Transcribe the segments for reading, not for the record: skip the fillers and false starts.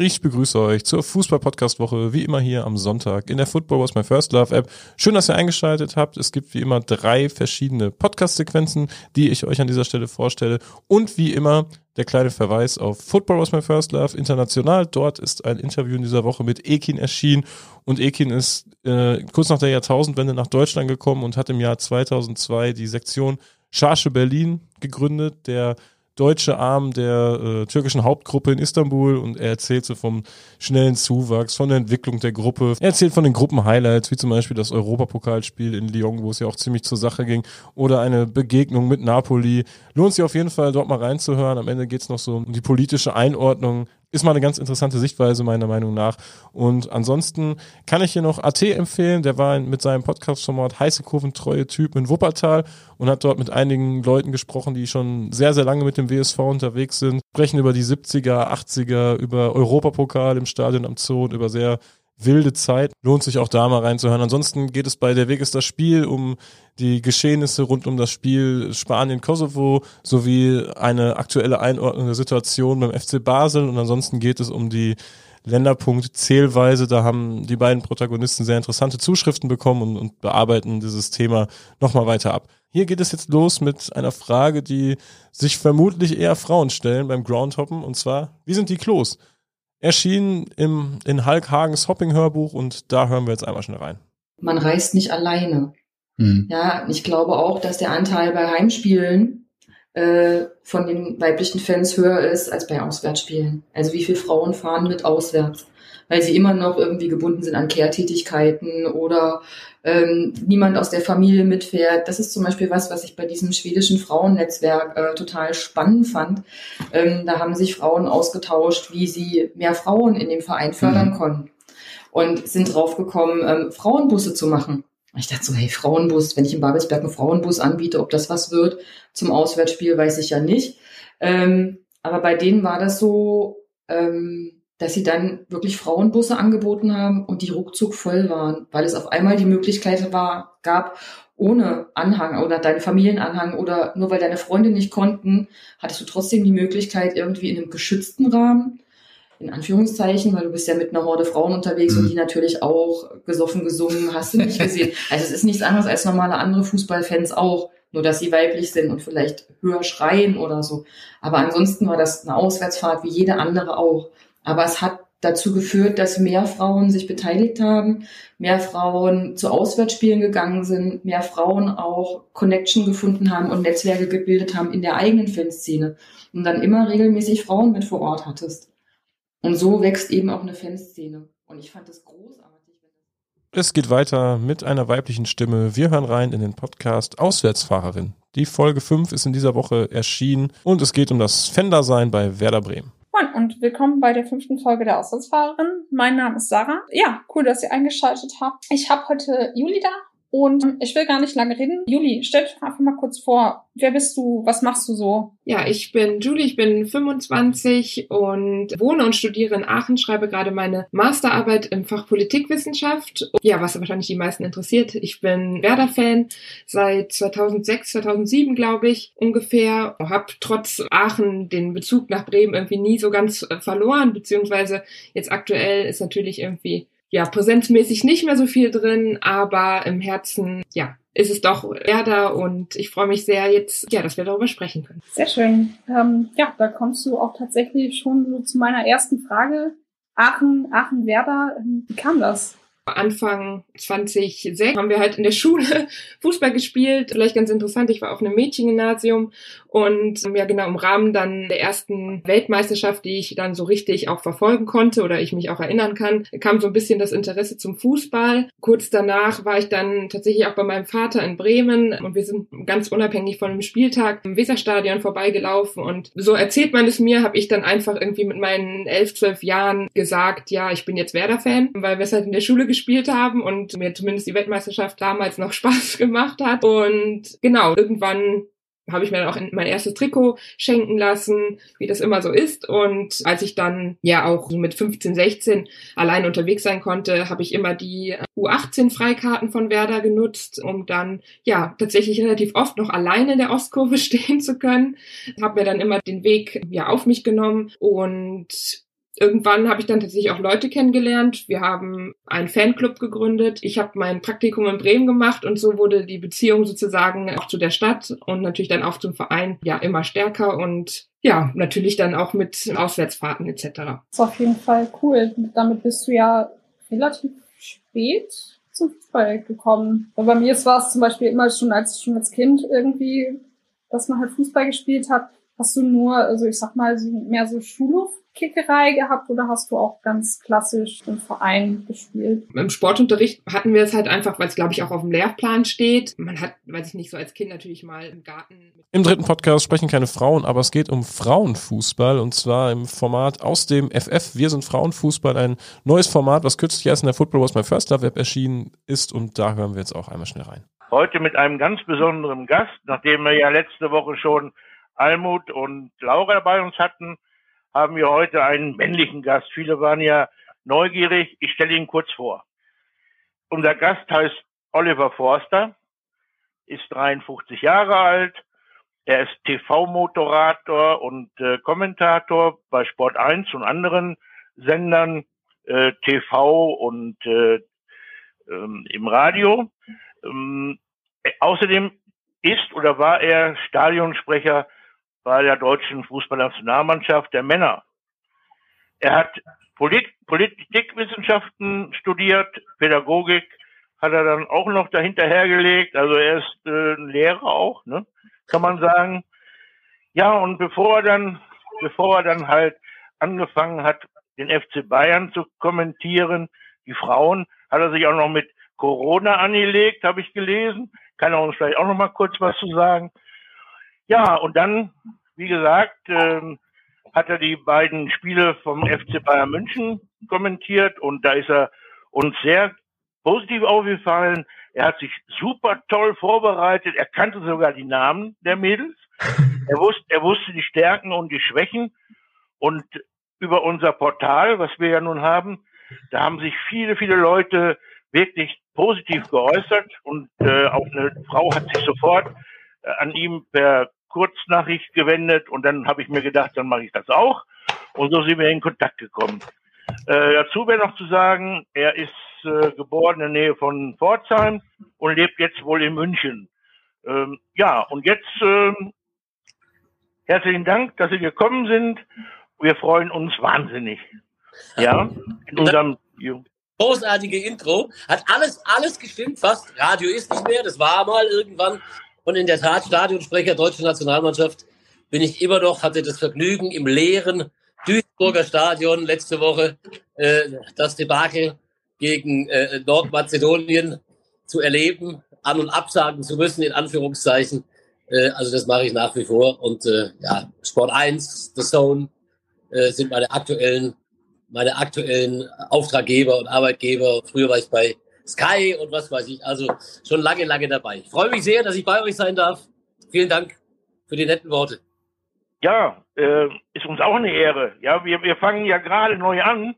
Ich begrüße euch zur Fußball-Podcast-Woche, wie immer hier am Sonntag in der Football-Was-My-First-Love-App. Schön, dass ihr eingeschaltet habt. Es gibt wie immer 3 verschiedene Podcast-Sequenzen, die ich euch an dieser Stelle vorstelle. Und wie immer der kleine Verweis auf Football-Was-My-First-Love-International. Dort ist ein Interview in dieser Woche mit Ekin erschienen. Und Ekin ist kurz nach der Jahrtausendwende nach Deutschland gekommen und hat im Jahr 2002 die Sektion Scharfe Berlin gegründet, der deutsche Arm der türkischen Hauptgruppe in Istanbul, und er erzählt so vom schnellen Zuwachs, von der Entwicklung der Gruppe. Er erzählt von den Gruppen-Highlights, wie zum Beispiel das Europapokalspiel in Lyon, wo es ja auch ziemlich zur Sache ging, oder eine Begegnung mit Napoli. Lohnt sich auf jeden Fall, dort mal reinzuhören. Am Ende geht es noch so um die politische Einordnung. Ist mal eine ganz interessante Sichtweise meiner Meinung nach. Und ansonsten kann ich hier noch AT empfehlen. Der war mit seinem Podcast-Format Heiße Kurven, treue Typen in Wuppertal und hat dort mit einigen Leuten gesprochen, die schon sehr, sehr lange mit dem WSV unterwegs sind. Sprechen über die 70er, 80er, über Europapokal im Stadion am Zoo und über sehr wilde Zeit. Lohnt sich auch da mal reinzuhören. Ansonsten geht es bei Der Weg ist das Spiel um die Geschehnisse rund um das Spiel Spanien-Kosovo sowie eine aktuelle Einordnung der Situation beim FC Basel. Und ansonsten geht es um die Länderpunkt-Zählweise. Da haben die beiden Protagonisten sehr interessante Zuschriften bekommen und bearbeiten dieses Thema nochmal weiter ab. Hier geht es jetzt los mit einer Frage, die sich vermutlich eher Frauen stellen beim Groundhoppen. Und zwar, wie sind die Klos? Erschien in Hulk Hagens Hopping-Hörbuch, und da hören wir jetzt einmal schnell rein. Man reist nicht alleine. Ja, ich glaube auch, dass der Anteil bei Heimspielen von den weiblichen Fans höher ist als bei Auswärtsspielen. Also wie viele Frauen fahren mit auswärts, weil sie immer noch irgendwie gebunden sind an Kehrtätigkeiten oder niemand aus der Familie mitfährt. Das ist zum Beispiel was ich bei diesem schwedischen Frauennetzwerk total spannend fand. Da haben sich Frauen ausgetauscht, wie sie mehr Frauen in dem Verein fördern konnten, und sind draufgekommen, Frauenbusse zu machen. Ich dachte so, hey, Frauenbus, wenn ich in Babelsberg einen Frauenbus anbiete, ob das was wird zum Auswärtsspiel, weiß ich ja nicht. Aber bei denen war das so, dass sie dann wirklich Frauenbusse angeboten haben und die ruckzuck voll waren, weil es auf einmal die Möglichkeit gab, ohne Anhang oder deinen Familienanhang oder nur weil deine Freunde nicht konnten, hattest du trotzdem die Möglichkeit, irgendwie in einem geschützten Rahmen, in Anführungszeichen, weil du bist ja mit einer Horde Frauen unterwegs und die natürlich auch gesoffen, gesungen, hast du nicht gesehen. Also es ist nichts anderes als normale andere Fußballfans auch, nur dass sie weiblich sind und vielleicht höher schreien oder so. Aber ansonsten war das eine Auswärtsfahrt wie jede andere auch. Aber es hat dazu geführt, dass mehr Frauen sich beteiligt haben, mehr Frauen zu Auswärtsspielen gegangen sind, mehr Frauen auch Connection gefunden haben und Netzwerke gebildet haben in der eigenen Fanszene und dann immer regelmäßig Frauen mit vor Ort hattest. Und so wächst eben auch eine Fanszene. Und ich fand das großartig. Es geht weiter mit einer weiblichen Stimme. Wir hören rein in den Podcast Auswärtsfahrerin. Die Folge 5 ist in dieser Woche erschienen und es geht um das Fan-Dasein bei Werder Bremen. Und willkommen bei der 5. Folge der Auswärtsfahrerin. Mein Name ist Sarah. Ja, cool, dass ihr eingeschaltet habt. Ich habe heute Juli da und ich will gar nicht lange reden. Juli, stell dich einfach mal kurz vor. Wer bist du? Was machst du so? Ja, ich bin Juli, ich bin 25 und wohne und studiere in Aachen, schreibe gerade meine Masterarbeit im Fach Politikwissenschaft. Und ja, was wahrscheinlich die meisten interessiert. Ich bin Werder-Fan seit 2006, 2007, glaube ich, ungefähr. Habe trotz Aachen den Bezug nach Bremen irgendwie nie so ganz verloren, beziehungsweise jetzt aktuell ist natürlich irgendwie präsenzmäßig nicht mehr so viel drin, aber im Herzen, ist es doch Werder, und ich freue mich sehr jetzt, dass wir darüber sprechen können. Sehr schön. Da kommst du auch tatsächlich schon so zu meiner ersten Frage. Aachen-Werder, wie kam das? Anfang 2006 haben wir halt in der Schule Fußball gespielt. Vielleicht ganz interessant, ich war auf einem Mädchengymnasium und im Rahmen dann der ersten Weltmeisterschaft, die ich dann so richtig auch verfolgen konnte oder ich mich auch erinnern kann, kam so ein bisschen das Interesse zum Fußball. Kurz danach war ich dann tatsächlich auch bei meinem Vater in Bremen und wir sind ganz unabhängig von dem Spieltag im Weserstadion vorbeigelaufen, und so erzählt man es mir, habe ich dann einfach irgendwie mit meinen 11, 12 Jahren gesagt, ich bin jetzt Werder-Fan, weil wir es halt in der Schule gespielt haben und mir zumindest die Weltmeisterschaft damals noch Spaß gemacht hat. Und irgendwann habe ich mir dann auch mein erstes Trikot schenken lassen, wie das immer so ist. Und als ich dann auch mit 15, 16 allein unterwegs sein konnte, habe ich immer die U18-Freikarten von Werder genutzt, um dann tatsächlich relativ oft noch alleine in der Ostkurve stehen zu können. Habe mir dann immer den Weg auf mich genommen und Irgendwann habe ich dann tatsächlich auch Leute kennengelernt. Wir haben einen Fanclub gegründet. Ich habe mein Praktikum in Bremen gemacht und so wurde die Beziehung sozusagen auch zu der Stadt und natürlich dann auch zum Verein ja immer stärker und ja, natürlich dann auch mit Auswärtsfahrten etc. Das ist auf jeden Fall cool. Damit bist du ja relativ spät zum Fußball gekommen. Bei mir war es zum Beispiel immer schon als Kind irgendwie, dass man halt Fußball gespielt hat. Hast du nur, also ich sag mal, mehr so Schulluftkickerei gehabt oder hast du auch ganz klassisch im Verein gespielt? Im Sportunterricht hatten wir es halt einfach, weil es, glaube ich, auch auf dem Lehrplan steht. Man hat, weiß ich nicht, so als Kind natürlich mal im Garten... Im 3. Podcast sprechen keine Frauen, aber es geht um Frauenfußball und zwar im Format aus dem FF. Wir sind Frauenfußball, ein neues Format, was kürzlich erst in der Football-Was-My-First-Love-App erschienen ist und da hören wir jetzt auch einmal schnell rein. Heute mit einem ganz besonderen Gast, nachdem wir ja letzte Woche schon Almut und Laura bei uns hatten, haben wir heute einen männlichen Gast. Viele waren ja neugierig. Ich stelle ihn kurz vor. Unser Gast heißt Oliver Forster, ist 53 Jahre alt. Er ist TV-Moderator und Kommentator bei Sport1 und anderen Sendern, TV und im Radio. Außerdem ist oder war er Stadionsprecher bei der deutschen Fußballnationalmannschaft der Männer. Er hat Politikwissenschaften studiert, Pädagogik hat er dann auch noch dahinterhergelegt. Also er ist ein Lehrer auch, ne? Kann man sagen. Ja, und bevor er dann halt angefangen hat, den FC Bayern zu kommentieren, die Frauen, hat er sich auch noch mit Corona angelegt, habe ich gelesen. Kann er uns vielleicht auch noch mal kurz was zu sagen. Ja, und dann, wie gesagt, hat er die beiden Spiele vom FC Bayern München kommentiert und da ist er uns sehr positiv aufgefallen. Er hat sich super toll vorbereitet. Er kannte sogar die Namen der Mädels. Er wusste die Stärken und die Schwächen. Und über unser Portal, was wir ja nun haben, da haben sich viele, viele Leute wirklich positiv geäußert und auch eine Frau hat sich sofort an ihm per Kurznachricht gewendet und dann habe ich mir gedacht, dann mache ich das auch und so sind wir in Kontakt gekommen. Dazu wäre noch zu sagen, er ist geboren in der Nähe von Pforzheim und lebt jetzt wohl in München. Ja, und jetzt herzlichen Dank, dass Sie gekommen sind. Wir freuen uns wahnsinnig. Ja, in unserem... Großartige Intro, hat alles gestimmt, fast. Radio ist nicht mehr, das war mal irgendwann. Und in der Tat, Stadionsprecher deutsche Nationalmannschaft bin ich immer noch, hatte das Vergnügen im leeren Duisburger Stadion letzte Woche das Debakel gegen Nordmazedonien zu erleben, an- und absagen zu müssen, in Anführungszeichen. Also das mache ich nach wie vor. Und ja, Sport1, The Zone sind meine aktuellen Auftraggeber und Arbeitgeber. Früher war ich bei Sky und was weiß ich. Also schon lange dabei. Ich freue mich sehr, dass ich bei euch sein darf. Vielen Dank für die netten Worte. Ja, ist uns auch eine Ehre. Ja, wir fangen ja gerade neu an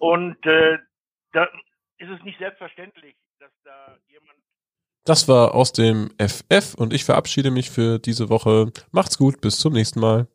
und da ist es nicht selbstverständlich, dass da jemand... Das war aus dem FF und ich verabschiede mich für diese Woche. Macht's gut, bis zum nächsten Mal.